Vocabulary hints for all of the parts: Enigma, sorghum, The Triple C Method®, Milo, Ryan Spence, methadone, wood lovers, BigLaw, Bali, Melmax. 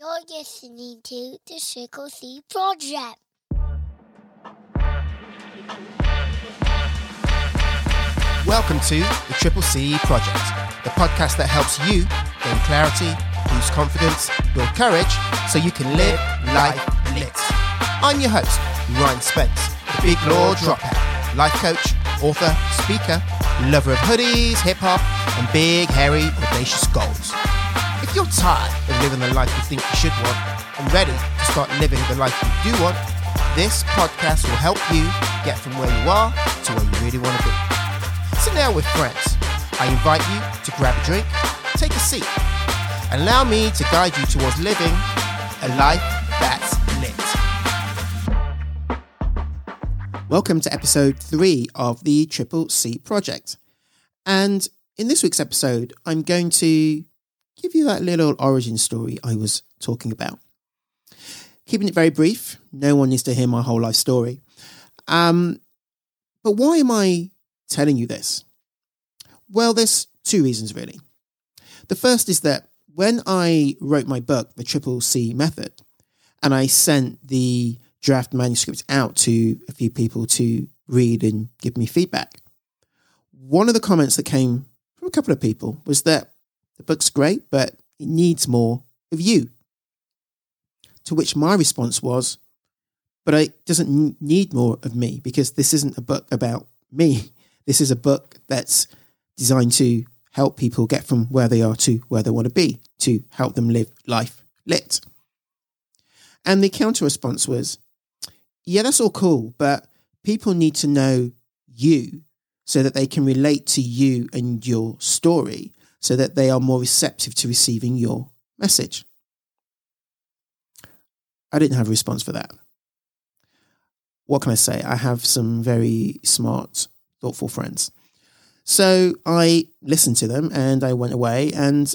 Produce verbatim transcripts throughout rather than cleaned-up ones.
You're listening to The Triple C Project. Welcome to The Triple C Project, the podcast that helps you gain clarity, boost confidence, build courage, so you can live life lit. I'm your host, Ryan Spence, the BigLaw dropout, life coach, author, speaker, lover of hoodies, hip-hop, and big, hairy, audacious goals. If you're tired of living the life you think you should want and ready to start living the life you do want, this podcast will help you get from where you are to where you really want to be. So now with friends, I invite you to grab a drink, take a seat, and allow me to guide you towards living a life that's lit. Welcome to episode three of the Triple C Project. And in this week's episode, I'm going to give you that little origin story I was talking about. Keeping it very brief, no one needs to hear my whole life story. Um, but why am I telling you this? Well, there's two reasons really. The first is that when I wrote my book, The Triple C Method, and I sent the draft manuscript out to a few people to read and give me feedback, one of the comments that came from a couple of people was that the book's great, but it needs more of you. To which my response was, but it doesn't need more of me because this isn't a book about me. This is a book that's designed to help people get from where they are to where they want to be, to help them live life lit. And the counter response was, yeah, that's all cool, but people need to know you so that they can relate to you and your story, so that they are more receptive to receiving your message. I didn't have a response for that. What can I say? I have some very smart, thoughtful friends. So I listened to them and I went away, and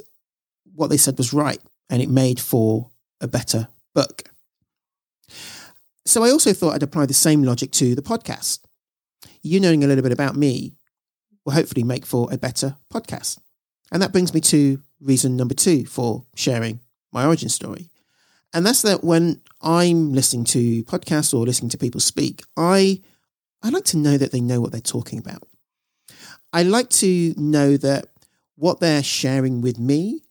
what they said was right, and it made for a better book. So I also thought I'd apply the same logic to the podcast. You knowing a little bit about me will hopefully make for a better podcast. And that brings me to reason number two for sharing my origin story. And that's that when I'm listening to podcasts or listening to people speak, I I like to know that they know what they're talking about. I like to know that what they're sharing with me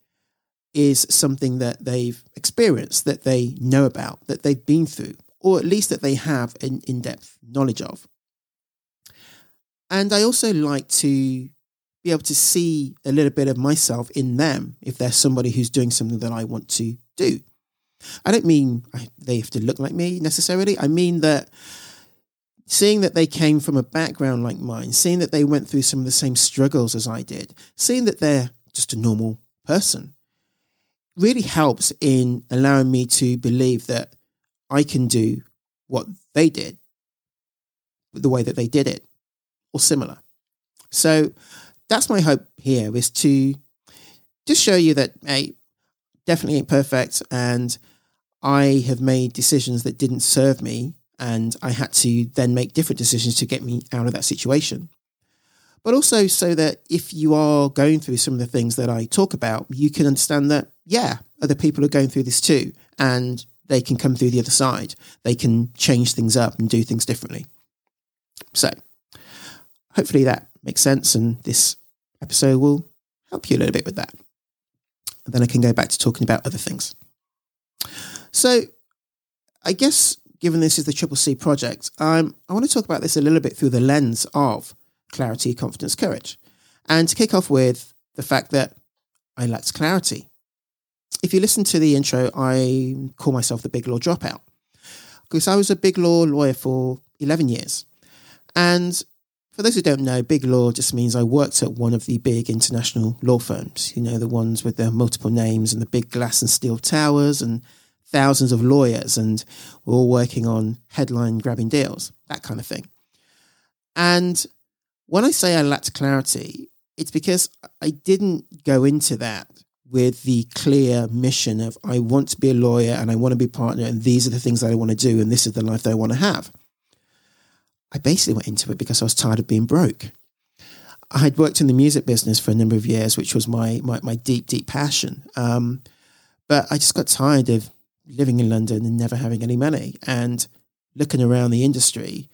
is something that they've experienced, that they know about, that they've been through, or at least that they have an in-depth knowledge of. And I also like to be able to see a little bit of myself in them if they're somebody who's doing something that I want to do. I don't mean they have to look like me necessarily. I mean that seeing that they came from a background like mine, seeing that they went through some of the same struggles as I did, seeing that they're just a normal person really helps in allowing me to believe that I can do what they did the way that they did it or similar. So that's my hope here, is to just show you that I definitely ain't perfect, and I have made decisions that didn't serve me, and I had to then make different decisions to get me out of that situation. But also so that if you are going through some of the things that I talk about, you can understand that, yeah, other people are going through this too, and they can come through the other side. They can change things up and do things differently. So hopefully that makes sense, and this episode will help you a little bit with that. And then I can go back to talking about other things. So I guess given this is the Triple C Project, um, I want to talk about this a little bit through the lens of clarity, confidence, courage. And to kick off with the fact that I lacked clarity. If you listen to the intro, I call myself the BigLaw dropout because I was a BigLaw lawyer for eleven years. And for those who don't know, BigLaw just means I worked at one of the big international law firms, you know, the ones with the multiple names and the big glass and steel towers and thousands of lawyers, and we're all working on headline-grabbing deals, that kind of thing. And when I say I lacked clarity, it's because I didn't go into that with the clear mission of I want to be a lawyer and I want to be a partner and these are the things that I want to do and this is the life that I want to have. I basically went into it because I was tired of being broke. I had worked in the music business for a number of years, which was my my, my deep, deep passion. Um, But I just got tired of living in London and never having any money. And looking around the industry,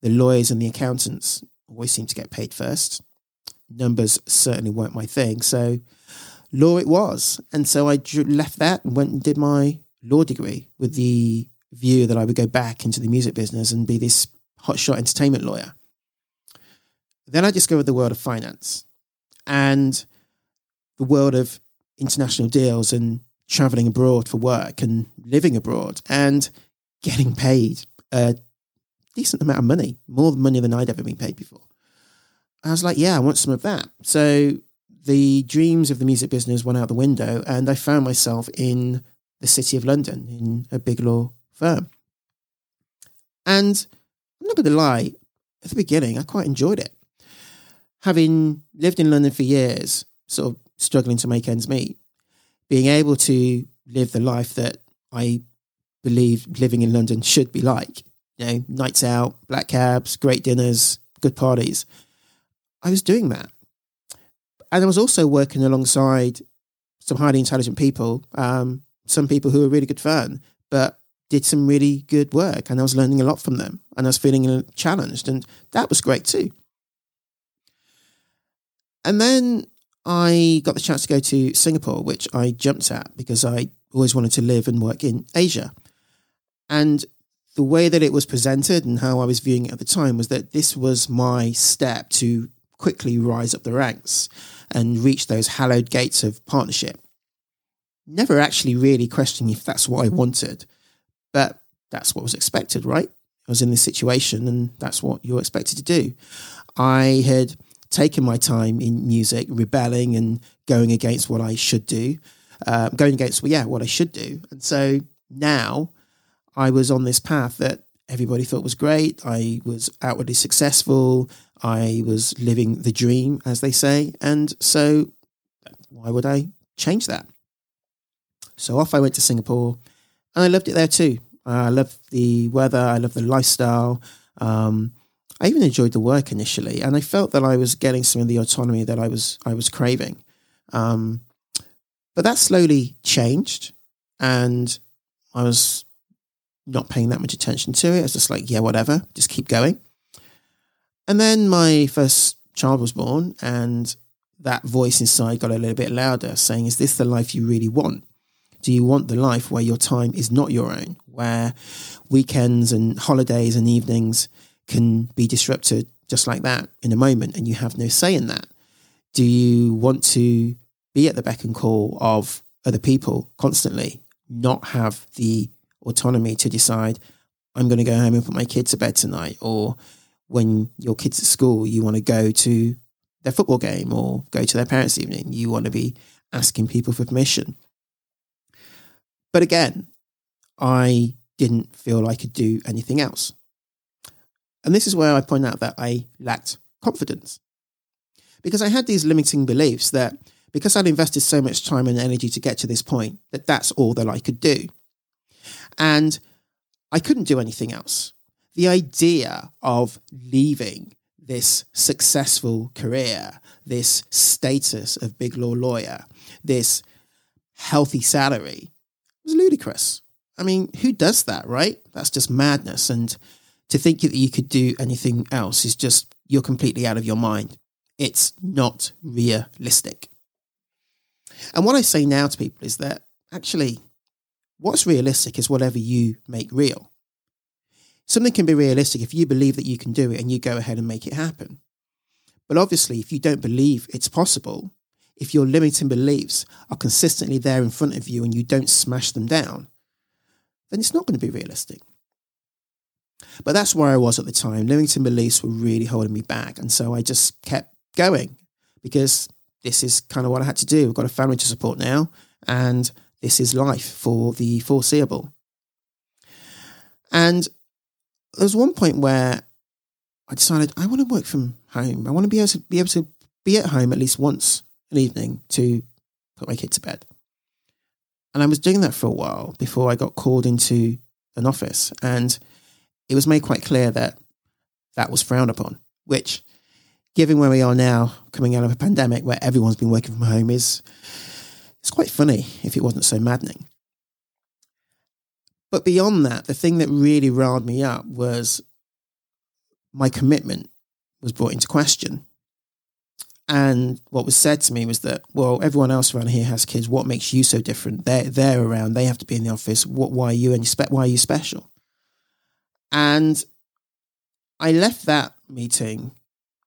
the lawyers and the accountants always seem to get paid first. Numbers certainly weren't my thing. So law it was. And so I left that and went and did my law degree with the view that I would go back into the music business and be this hotshot entertainment lawyer. Then I discovered the world of finance and the world of international deals and traveling abroad for work and living abroad and getting paid a decent amount of money, more money than I'd ever been paid before. I was like, yeah, I want some of that. So the dreams of the music business went out the window and I found myself in the city of London in a big law firm. And I'm not going to lie, at the beginning, I quite enjoyed it. Having lived in London for years, sort of struggling to make ends meet, being able to live the life that I believe living in London should be like, you know, nights out, black cabs, great dinners, good parties. I was doing that. And I was also working alongside some highly intelligent people, um, some people who were really good fun, but did some really good work. And I was learning a lot from them and I was feeling challenged. And that was great too. And then I got the chance to go to Singapore, which I jumped at because I always wanted to live and work in Asia. And the way that it was presented and how I was viewing it at the time was that this was my step to quickly rise up the ranks and reach those hallowed gates of partnership. Never actually really questioning if that's what I wanted, but that's what was expected, right? I was in this situation and that's what you're expected to do. I had taken my time in music, rebelling and going against what I should do, uh, going against, well, yeah, what I should do. And so now I was on this path that everybody thought was great. I was outwardly successful. I was living the dream, as they say. And so why would I change that? So off I went to Singapore and I loved it there too. Uh, I loved the weather. I loved the lifestyle. Um, I even enjoyed the work initially, and I felt that I was getting some of the autonomy that I was I was craving. Um, but that slowly changed, and I was not paying that much attention to it. I was just like, yeah, whatever, just keep going. And then my first child was born, and that voice inside got a little bit louder, saying, is this the life you really want? Do you want the life where your time is not your own, where weekends and holidays and evenings can be disrupted just like that in a moment and you have no say in that? Do you want to be at the beck and call of other people constantly, not have the autonomy to decide, I'm going to go home and put my kids to bed tonight, or when your kids at school, you want to go to their football game or go to their parents' evening, you want to be asking people for permission? But again, I didn't feel I could do anything else. And this is where I point out that I lacked confidence, because I had these limiting beliefs that because I'd invested so much time and energy to get to this point, that that's all that I could do. And I couldn't do anything else. The idea of leaving this successful career, this status of big law lawyer, this healthy salary was ludicrous. I mean, who does that, right? That's just madness. And to think that you could do anything else is just, you're completely out of your mind. It's not realistic. And what I say now to people is that actually what's realistic is whatever you make real. Something can be realistic if you believe that you can do it and you go ahead and make it happen. But obviously, if you don't believe it's possible, if your limiting beliefs are consistently there in front of you and you don't smash them down, then it's not going to be realistic. But that's where I was at the time. Limiting beliefs were really holding me back. And so I just kept going because this is kind of what I had to do. I've got a family to support now. And this is life for the foreseeable. And there was one point where I decided I want to work from home. I want to be able to be, able to be at home at least once an evening to put my kid to bed. And I was doing that for a while before I got called into an office. And it was made quite clear that that was frowned upon, which, given where we are now, coming out of a pandemic where everyone's been working from home, is it's quite funny if it wasn't so maddening. But beyond that, the thing that really riled me up was my commitment was brought into question. And what was said to me was that, well, everyone else around here has kids. What makes you so different? They're, they're around. They have to be in the office. What? Why are you and spe- why are you special? And I left that meeting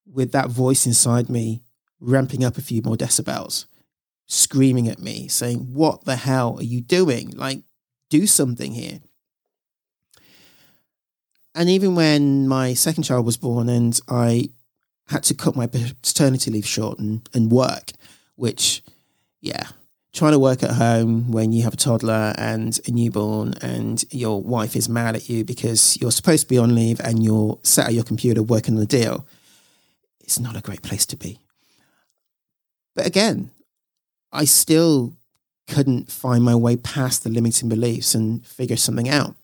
with that voice inside me ramping up a few more decibels, screaming at me, saying, what the hell are you doing? Like, do something here. And even when my second child was born and I had to cut my paternity leave short and, and work, which, yeah, trying to work at home when you have a toddler and a newborn and your wife is mad at you because you're supposed to be on leave and you're sat at your computer working on a deal. It's not a great place to be. But again, I still couldn't find my way past the limiting beliefs and figure something out.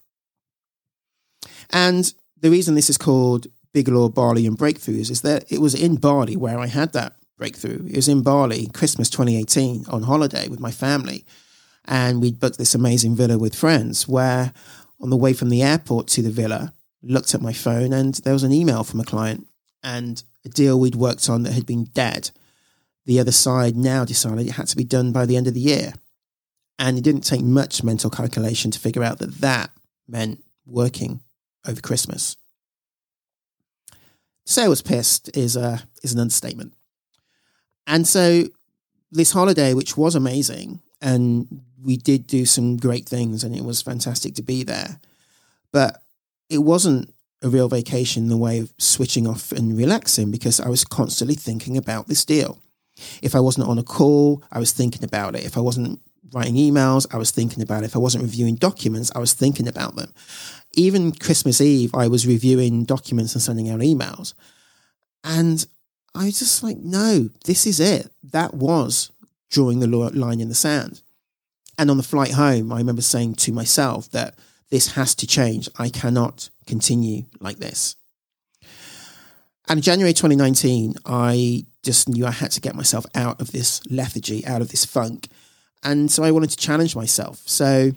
And the reason this is called BigLaw, Bali and Breakthroughs is that it was in Bali where I had that breakthrough. It was in Bali, Christmas twenty eighteen, on holiday with my family. And we booked this amazing villa with friends where on the way from the airport to the villa, looked at my phone and there was an email from a client and a deal we'd worked on that had been dead. The other side now decided it had to be done by the end of the year. And it didn't take much mental calculation to figure out that that meant working over Christmas. So I was pissed is a, is an understatement. And so this holiday, which was amazing, and we did do some great things and it was fantastic to be there, but it wasn't a real vacation in the way of switching off and relaxing because I was constantly thinking about this deal. If I wasn't on a call, I was thinking about it. If I wasn't writing emails, I was thinking about it. If I wasn't reviewing documents, I was thinking about them. Even Christmas Eve, I was reviewing documents and sending out emails. And I was just like, no, this is it. That was drawing the line in the sand. And on the flight home, I remember saying to myself that this has to change. I cannot continue like this. And in January twenty nineteen, I just knew I had to get myself out of this lethargy, out of this funk. And so I wanted to challenge myself. So,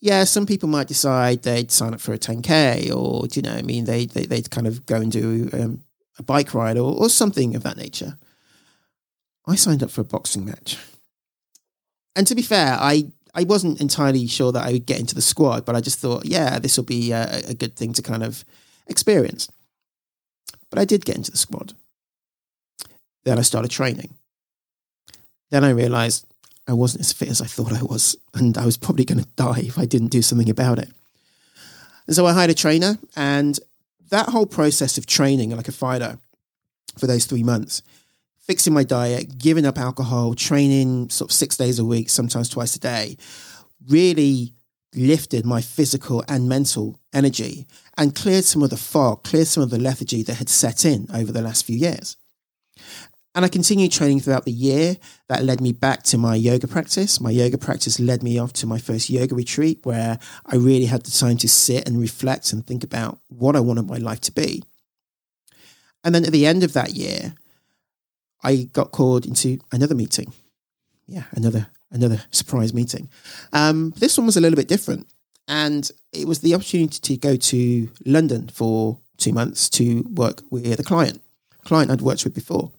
yeah, some people might decide they'd sign up for a ten K or, do you know what I mean, they, they, they'd kind of go and do um, a bike ride or, or something of that nature. I signed up for a boxing match. And to be fair, I, I wasn't entirely sure that I would get into the squad, but I just thought, yeah, this will be a, a good thing to kind of experience. But I did get into the squad. Then I started training. Then I realized I wasn't as fit as I thought I was, and I was probably going to die if I didn't do something about it. And so I hired a trainer, and that whole process of training like a fighter for those three months, fixing my diet, giving up alcohol, training sort of six days a week, sometimes twice a day, really lifted my physical and mental energy and cleared some of the fog, cleared some of the lethargy that had set in over the last few years. And I continued training throughout the year. That led me back to my yoga practice. My yoga practice led me off to my first yoga retreat where I really had the time to sit and reflect and think about what I wanted my life to be. And then at the end of that year, I got called into another meeting. Yeah, another another surprise meeting. Um, this one was a little bit different. And it was the opportunity to go to London for two months to work with a client, a client I'd worked with before.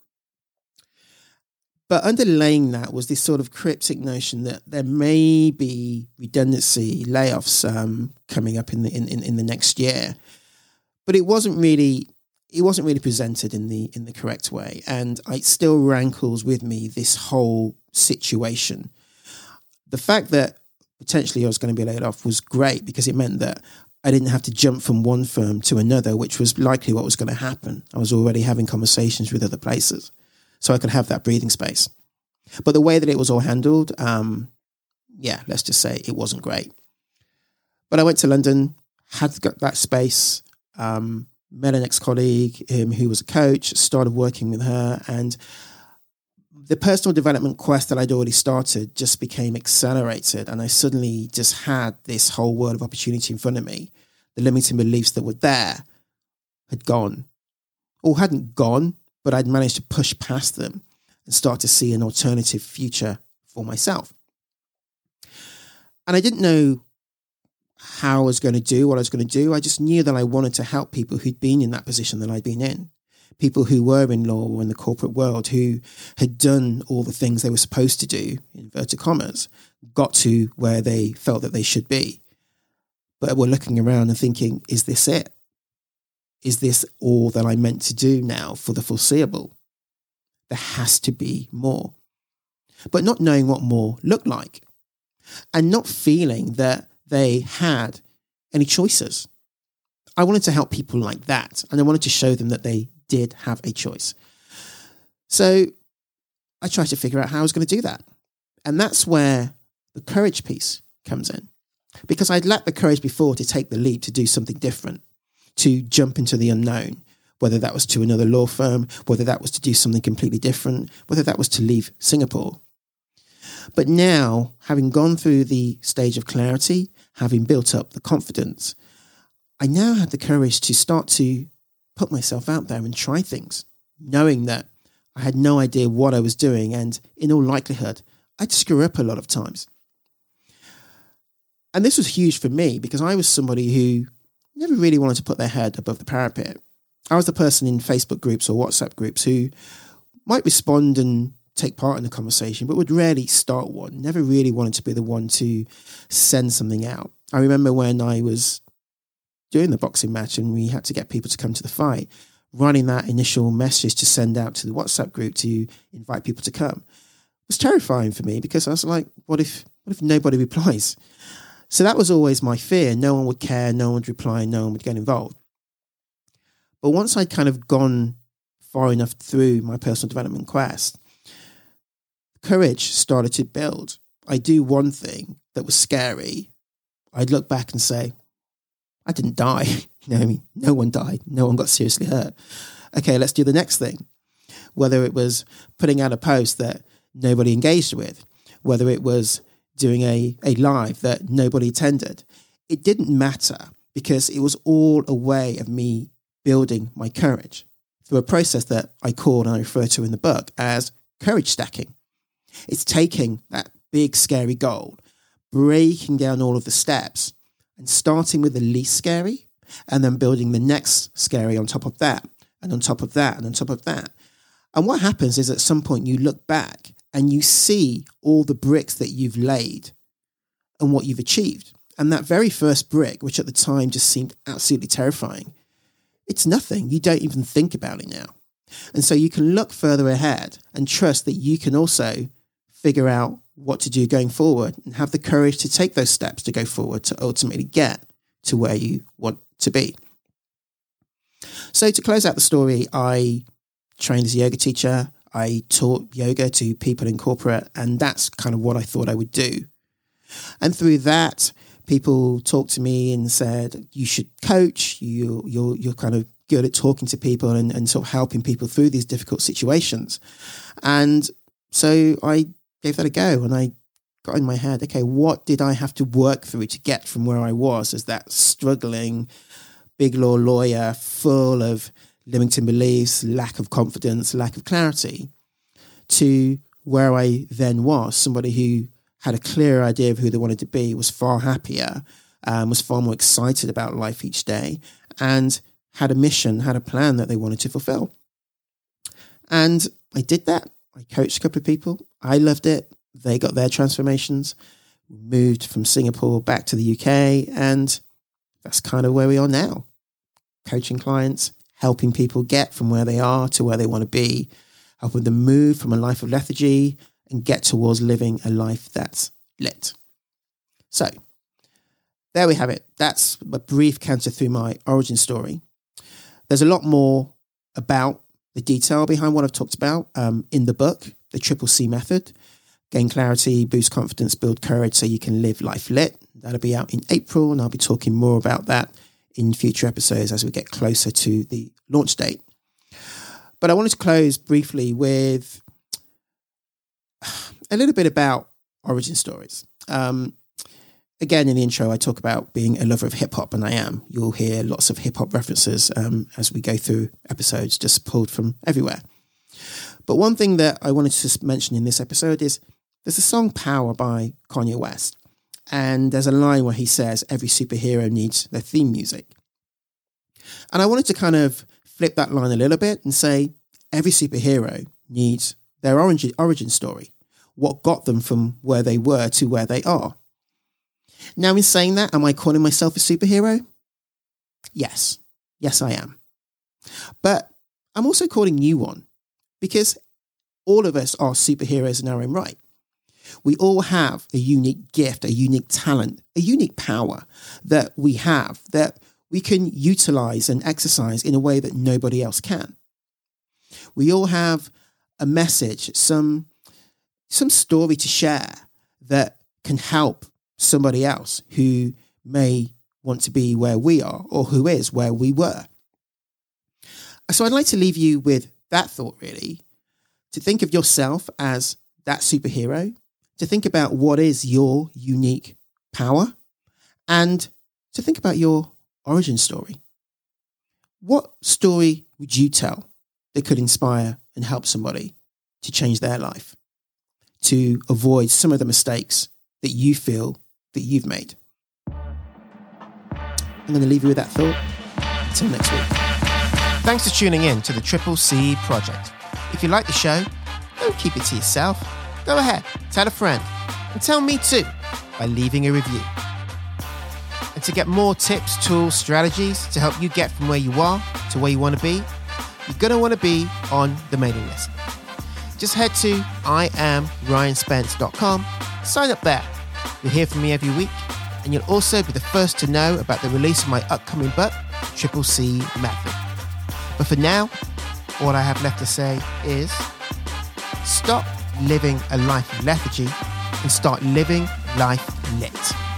But underlying that was this sort of cryptic notion that there may be redundancy, layoffs um, coming up in the in, in, in the next year. But it wasn't really it wasn't really presented in the in the correct way. And it still rankles with me, this whole situation. The fact that potentially I was going to be laid off was great because it meant that I didn't have to jump from one firm to another, which was likely what was going to happen. I was already having conversations with other places. So I could have that breathing space. But the way that it was all handled, um, yeah, let's just say it wasn't great. But I went to London, had got that space, um, met an ex-colleague um, who was a coach, started working with her. And the personal development quest that I'd already started just became accelerated. And I suddenly just had this whole world of opportunity in front of me. The limiting beliefs that were there had gone or hadn't gone, but I'd managed to push past them and start to see an alternative future for myself. And I didn't know how I was going to do what I was going to do. I just knew that I wanted to help people who'd been in that position that I'd been in, people who were in law or in the corporate world, who had done all the things they were supposed to do, in inverted commas, got to where they felt that they should be, but were looking around and thinking, is this it? Is this all that I'm meant to do now for the foreseeable? There has to be more. But not knowing what more looked like, and not feeling that they had any choices. I wanted to help people like that, and I wanted to show them that they did have a choice. So I tried to figure out how I was going to do that. And that's where the courage piece comes in, because I'd lacked the courage before to take the leap, to do something different, to jump into the unknown, whether that was to another law firm, whether that was to do something completely different, whether that was to leave Singapore. But now, having gone through the stage of clarity, having built up the confidence, I now had the courage to start to put myself out there and try things, knowing that I had no idea what I was doing, and in all likelihood, I'd screw up a lot of times. And this was huge for me, because I was somebody who never really wanted to put their head above the parapet. I was the person in Facebook groups or WhatsApp groups who might respond and take part in the conversation, but would rarely start one, never really wanted to be the one to send something out. I remember when I was doing the boxing match and we had to get people to come to the fight, writing that initial message to send out to the WhatsApp group to invite people to come. It was terrifying for me, because I was like, what if, what if nobody replies? So that was always my fear. No one would care, no one would reply, no one would get involved. But once I'd kind of gone far enough through my personal development quest, courage started to build. I do one thing that was scary. I'd look back and say, I didn't die. You know what I mean? No one died. No one got seriously hurt. Okay, let's do the next thing. Whether it was putting out a post that nobody engaged with, whether it was doing a, a live that nobody attended, it didn't matter, because it was all a way of me building my courage through a process that I called and I refer to in the book as courage stacking. It's taking that big, scary goal, breaking down all of the steps and starting with the least scary, and then building the next scary on top of that, and on top of that, and on top of that. And what happens is, at some point you look back and you see all the bricks that you've laid and what you've achieved. And that very first brick, which at the time just seemed absolutely terrifying, it's nothing. You don't even think about it now. And so you can look further ahead and trust that you can also figure out what to do going forward, and have the courage to take those steps to go forward to ultimately get to where you want to be. So to close out the story, I trained as a yoga teacher. I taught yoga to people in corporate, and that's kind of what I thought I would do. And through that, people talked to me and said, you should coach, you, you're, you're kind of good at talking to people and, and sort of helping people through these difficult situations. And so I gave that a go, and I got in my head, okay, what did I have to work through to get from where I was as that struggling big law lawyer full of limiting beliefs, lack of confidence, lack of clarity, to where I then was, somebody who had a clear idea of who they wanted to be, was far happier, um, was far more excited about life each day, and had a mission, had a plan that they wanted to fulfill. And I did that. I coached a couple of people. I loved it. They got their transformations, moved from Singapore back to the U K. And that's kind of where we are now. Coaching clients, helping people get from where they are to where they want to be, helping them move from a life of lethargy and get towards living a life that's lit. So there we have it. That's a brief canter through my origin story. There's a lot more about the detail behind what I've talked about um, in the book, The Triple C Method. Gain clarity, boost confidence, build courage so you can live life lit. That'll be out in April, and I'll be talking more about that in future episodes as we get closer to the launch date. But I wanted to close briefly with a little bit about origin stories. Um, Again, in the intro, I talk about being a lover of hip hop, and I am. You'll hear lots of hip hop references um, as we go through episodes, just pulled from everywhere. But one thing that I wanted to just mention in this episode is there's a song Power by Kanye West. And there's a line where he says, every superhero needs their theme music. And I wanted to kind of flip that line a little bit and say, every superhero needs their origin, origin story. What got them from where they were to where they are. Now, in saying that, am I calling myself a superhero? Yes. Yes, I am. But I'm also calling you one, because all of us are superheroes in our own right. We all have a unique gift, a unique talent, a unique power that we have that we can utilize and exercise in a way that nobody else can. We all have a message, some, some story to share that can help somebody else who may want to be where we are or who is where we were. So I'd like to leave you with that thought, really, to think of yourself as that superhero, to think about what is your unique power, and to think about your origin story. What story would you tell that could inspire and help somebody to change their life, to avoid some of the mistakes that you feel that you've made? I'm going to leave you with that thought. Until next week. Thanks for tuning in to the Triple C Project. If you like the show, don't keep it to yourself. Go ahead, tell a friend, and tell me too by leaving a review. And to get more tips, tools, strategies to help you get from where you are to where you want to be, you're going to want to be on the mailing list. Just head to I am Ryan Spence dot com, sign up there. You'll hear from me every week, and you'll also be the first to know about the release of my upcoming book, Triple C Method. But for now, all I have left to say is stop living a life of lethargy and start living life lit.